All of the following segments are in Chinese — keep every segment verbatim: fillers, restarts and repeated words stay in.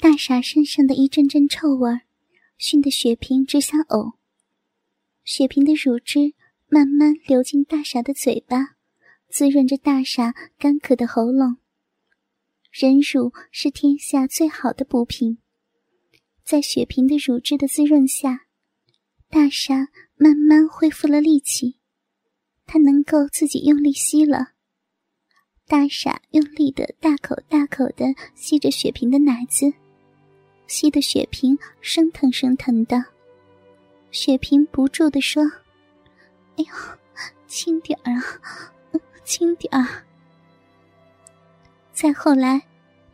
大傻身上的一阵阵臭味熏得雪萍直想呕。雪萍的乳汁慢慢流进大傻的嘴巴，滋润着大傻干渴的喉咙。人乳是天下最好的补品，在雪萍的乳汁的滋润下，大傻慢慢恢复了力气，他能够自己用力吸了。大傻用力的大口大口的吸着雪萍的奶子，吸得雪萍生疼生疼的。雪萍不住地说：“哎呦，轻点儿啊，轻点儿。”再后来，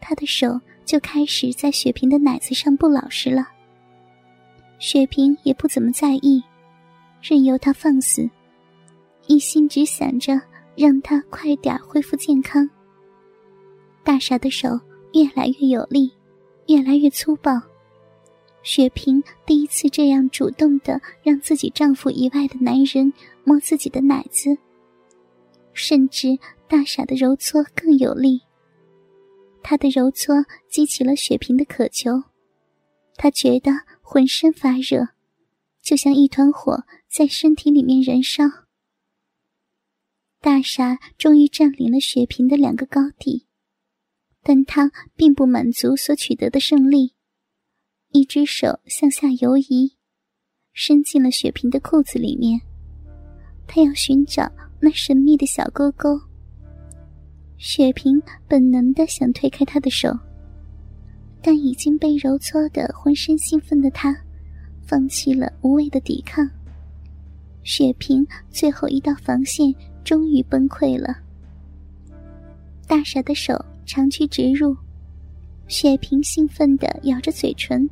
他的手就开始在雪萍的奶子上不老实了。雪萍也不怎么在意，任由他放肆，一心只想着让他快点恢复健康。大傻的手越来越有力，越来越粗暴。雪萍第一次这样主动地让自己丈夫以外的男人摸自己的奶子，甚至大傻的揉搓更有力。他的揉搓激起了雪萍的渴求，他觉得浑身发热，就像一团火在身体里面燃烧。大傻终于占领了雪萍的两个高地，但他并不满足所取得的胜利，一只手向下游移，伸进了雪萍的裤子里面，他要寻找那神秘的小勾勾。雪萍本能地想推开他的手，但已经被揉搓得浑身兴奋的他，放弃了无谓的抵抗。雪萍最后一道防线终于崩溃了。大傻的手长驱直入，雪萍兴奋地咬着嘴唇，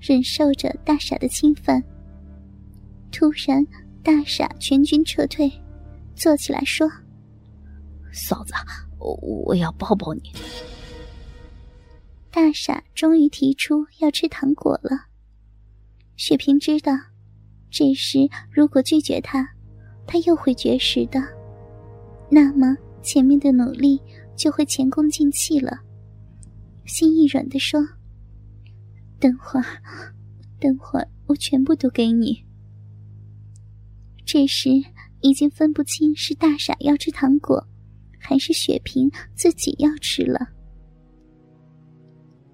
忍受着大傻的侵犯。突然，大傻全军撤退，坐起来说：“嫂子，我要抱抱你。”大傻终于提出要吃糖果了。雪萍知道，这时如果拒绝他，他又会绝食的，那么前面的努力就会前功尽弃了。心一软地说：“等会儿，等会儿，我全部都给你。”这时已经分不清是大傻要吃糖果，还是雪萍自己要吃了。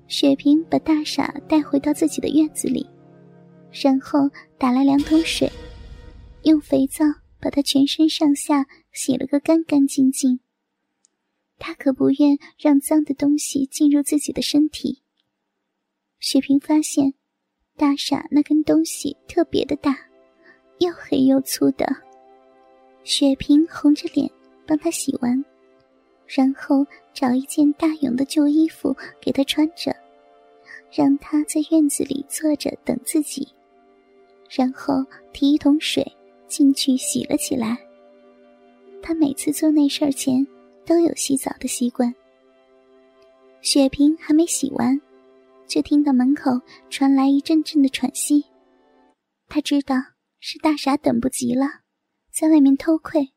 雪萍把大傻带回到自己的院子里，然后打来两桶水，用肥皂把他全身上下洗了个干干净净。他可不愿让脏的东西进入自己的身体。雪萍发现，大傻那根东西特别的大，又黑又粗的。雪萍红着脸帮他洗完，然后找一件大泳的旧衣服给他穿着，让他在院子里坐着等自己，然后提一桶水进去洗了起来。他每次做那事儿前都有洗澡的习惯。雪萍还没洗完，就听到门口传来一阵阵的喘息。他知道是大傻等不及了，在外面偷窥。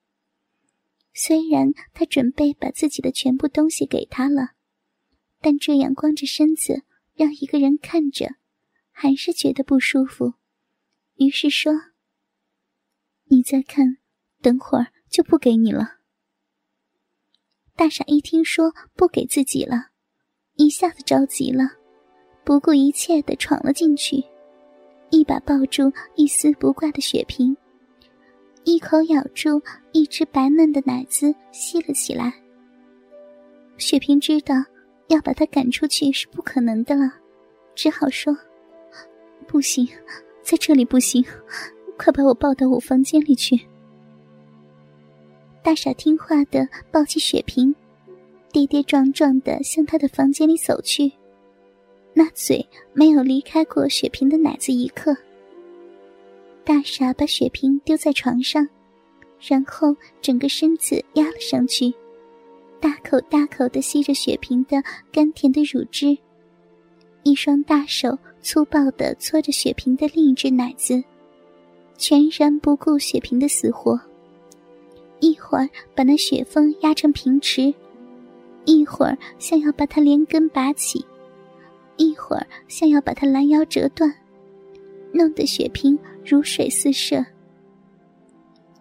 虽然他准备把自己的全部东西给他了，但这样光着身子让一个人看着，还是觉得不舒服。于是说：“你再看，等会儿就不给你了。”大傻一听说不给自己了，一下子着急了，不顾一切地闯了进去，一把抱住一丝不挂的雪萍，一口咬住一只白嫩的奶子吸了起来。雪萍知道要把他赶出去是不可能的了，只好说：“不行，在这里不行，快把我抱到我房间里去。”大傻听话地抱起雪萍，跌跌撞撞地向她的房间里走去，那嘴没有离开过雪萍的奶子一刻。大傻把雪萍丢在床上，然后整个身子压了上去，大口大口地吸着雪萍的甘甜的乳汁，一双大手粗暴地搓着雪萍的另一只奶子，全然不顾雪萍的死活。一会儿把那雪峰压成平池，一会儿想要把它连根拔起，一会儿像要把他拦腰折断，弄得雪萍如水四射。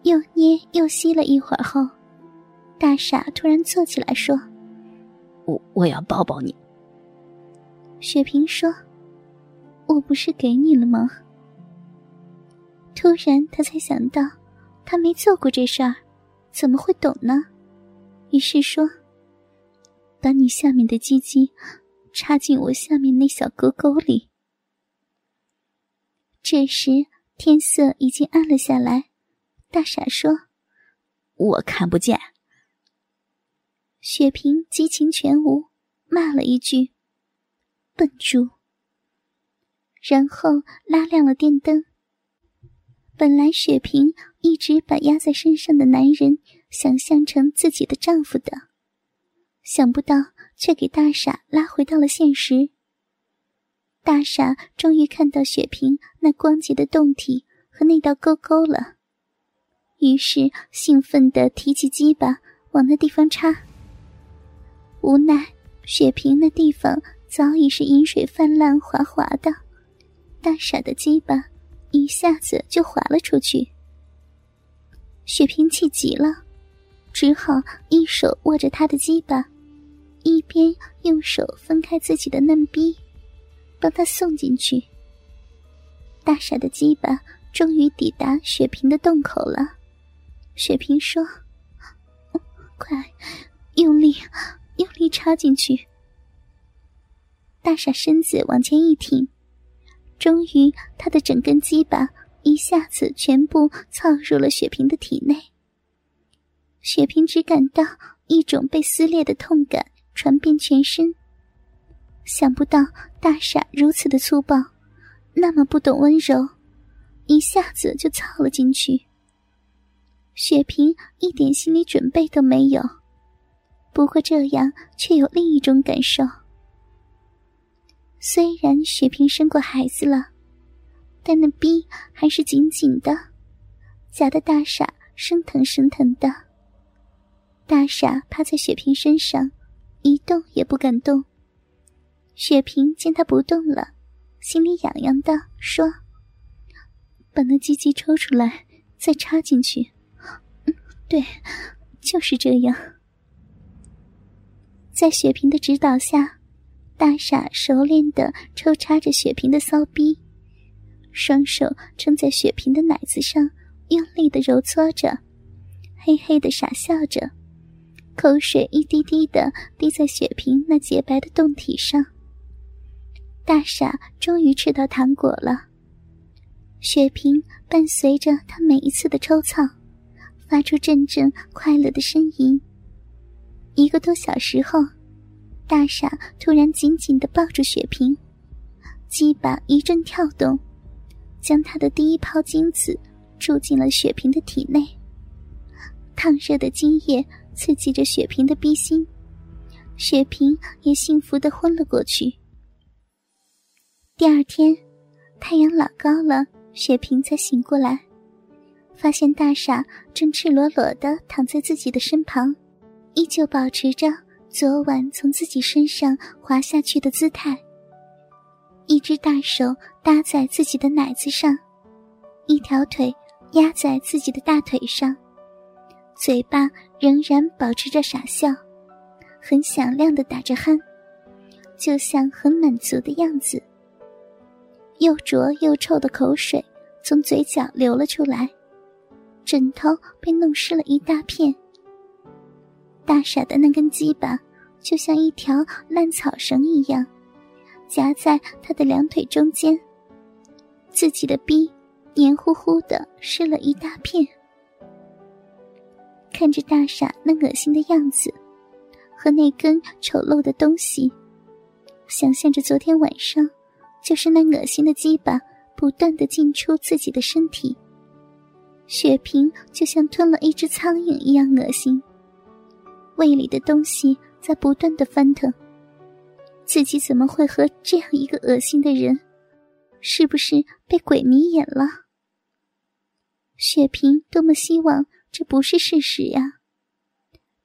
又捏又吸了一会儿后，大傻突然坐起来说：“我我要抱抱你。”雪萍说：“我不是给你了吗？”突然他才想到他没做过这事儿，怎么会懂呢？于是说：“把你下面的鸡鸡插进我下面那小狗狗里。”这时天色已经暗了下来，大傻说：“我看不见。”雪萍激情全无，骂了一句：“笨猪！”然后拉亮了电灯。本来雪萍一直把压在身上的男人想象成自己的丈夫的，想不到却给大傻拉回到了现实。大傻终于看到雪萍那光洁的胴体和那道沟沟了，于是兴奋地提起鸡巴往那地方插。无奈雪萍那地方早已是饮水泛滥滑滑的，大傻的鸡巴一下子就滑了出去。雪萍气急了，只好一手握着他的鸡巴，一边用手分开自己的嫩逼，帮他送进去。大傻的鸡巴终于抵达雪萍的洞口了。雪萍说：“快，用力，用力插进去。”大傻身子往前一挺，终于他的整根鸡巴一下子全部操入了雪萍的体内。雪萍只感到一种被撕裂的痛感传遍全身，想不到大傻如此的粗暴，那么不懂温柔，一下子就操了进去。雪萍一点心理准备都没有，不过这样却有另一种感受。虽然雪萍生过孩子了，但那逼还是紧紧的，夹得大傻生疼生疼的。大傻趴在雪萍身上，一动也不敢动。雪萍见他不动了，心里痒痒的，说：“把那鸡鸡抽出来，再插进去。”“嗯，对，就是这样。”在雪萍的指导下，大傻熟练地抽插着雪萍的骚逼，双手撑在雪萍的奶子上，用力地揉搓着，嘿嘿地傻笑着，口水一滴滴地滴在雪萍那洁白的胴体上。大傻终于吃到糖果了。雪萍伴随着他每一次的抽操，发出阵阵快乐的呻吟。一个多小时后，大傻突然紧紧地抱住雪萍，鸡巴一阵跳动，将他的第一泡精子注进了雪萍的体内。烫热的精液刺激着雪萍的逼心，雪萍也幸福地昏了过去。第二天太阳老高了，雪萍才醒过来，发现大傻正赤裸裸地躺在自己的身旁，依旧保持着昨晚从自己身上滑下去的姿态，一只大手搭在自己的奶子上，一条腿压在自己的大腿上，嘴巴仍然保持着傻笑，很响亮地打着鼾，就像很满足的样子。又浊又臭的口水从嘴角流了出来，枕头被弄湿了一大片。大傻的那根鸡巴就像一条烂草绳一样夹在他的两腿中间，自己的逼黏糊糊的湿了一大片。看着大傻那恶心的样子和那根丑陋的东西，想象着昨天晚上就是那恶心的鸡巴不断地进出自己的身体，雪萍就像吞了一只苍蝇一样恶心。胃里的东西在不断地翻腾，自己怎么会和这样一个恶心的人，是不是被鬼迷眼了？雪萍多么希望这不是事实呀、啊！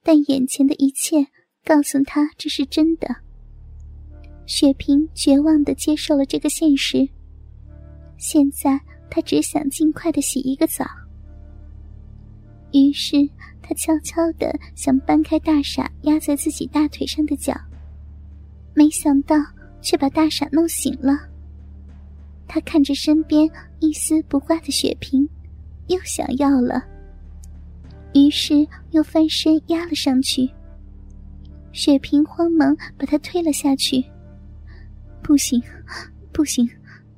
但眼前的一切告诉她这是真的。雪萍绝望地接受了这个现实。现在她只想尽快地洗一个澡。于是她悄悄地想搬开大傻压在自己大腿上的脚，没想到却把大傻弄醒了。她看着身边一丝不挂的雪萍，又想要了，于是又翻身压了上去。雪萍慌忙把他推了下去。不行不行，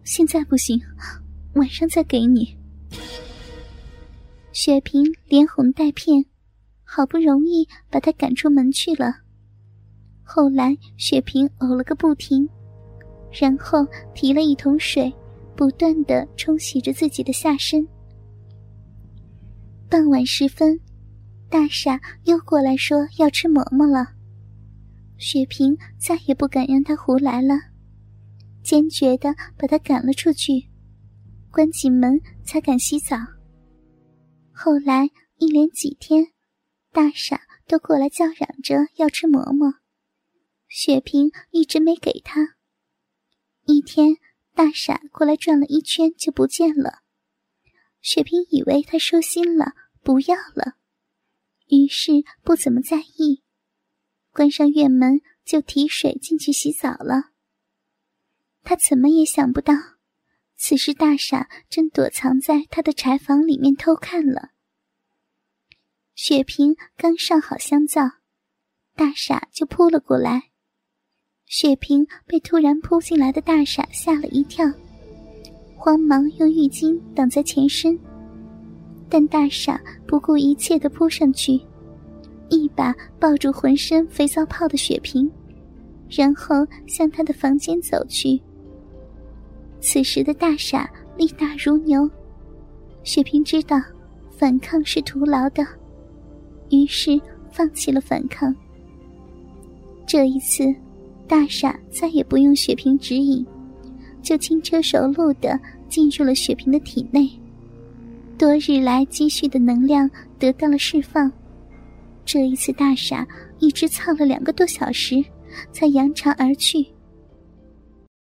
现在不行，晚上再给你。雪萍连哄带骗，好不容易把他赶出门去了。后来雪萍呕了个不停，然后提了一桶水不断地冲洗着自己的下身。傍晚时分，大傻又过来说要吃馍馍了。雪萍再也不敢让他胡来了，坚决地把他赶了出去，关紧门才敢洗澡。后来一连几天，大傻都过来叫嚷着要吃馍馍，雪萍一直没给他。一天，大傻过来转了一圈就不见了，雪萍以为他收心了，不要了，于是不怎么在意，关上院门就提水进去洗澡了。他怎么也想不到，此时大傻正躲藏在他的柴房里面偷看了。雪萍刚上好香皂，大傻就扑了过来。雪萍被突然扑进来的大傻吓了一跳，慌忙用浴巾挡在前身，但大傻不顾一切地扑上去，一把抱住浑身肥皂泡的雪萍，然后向他的房间走去。此时的大傻力大如牛，雪萍知道反抗是徒劳的，于是放弃了反抗。这一次，大傻再也不用雪萍指引，就轻车熟路地进入了雪萍的体内，多日来积蓄的能量得到了释放。这一次大傻一直操了两个多小时才扬长而去。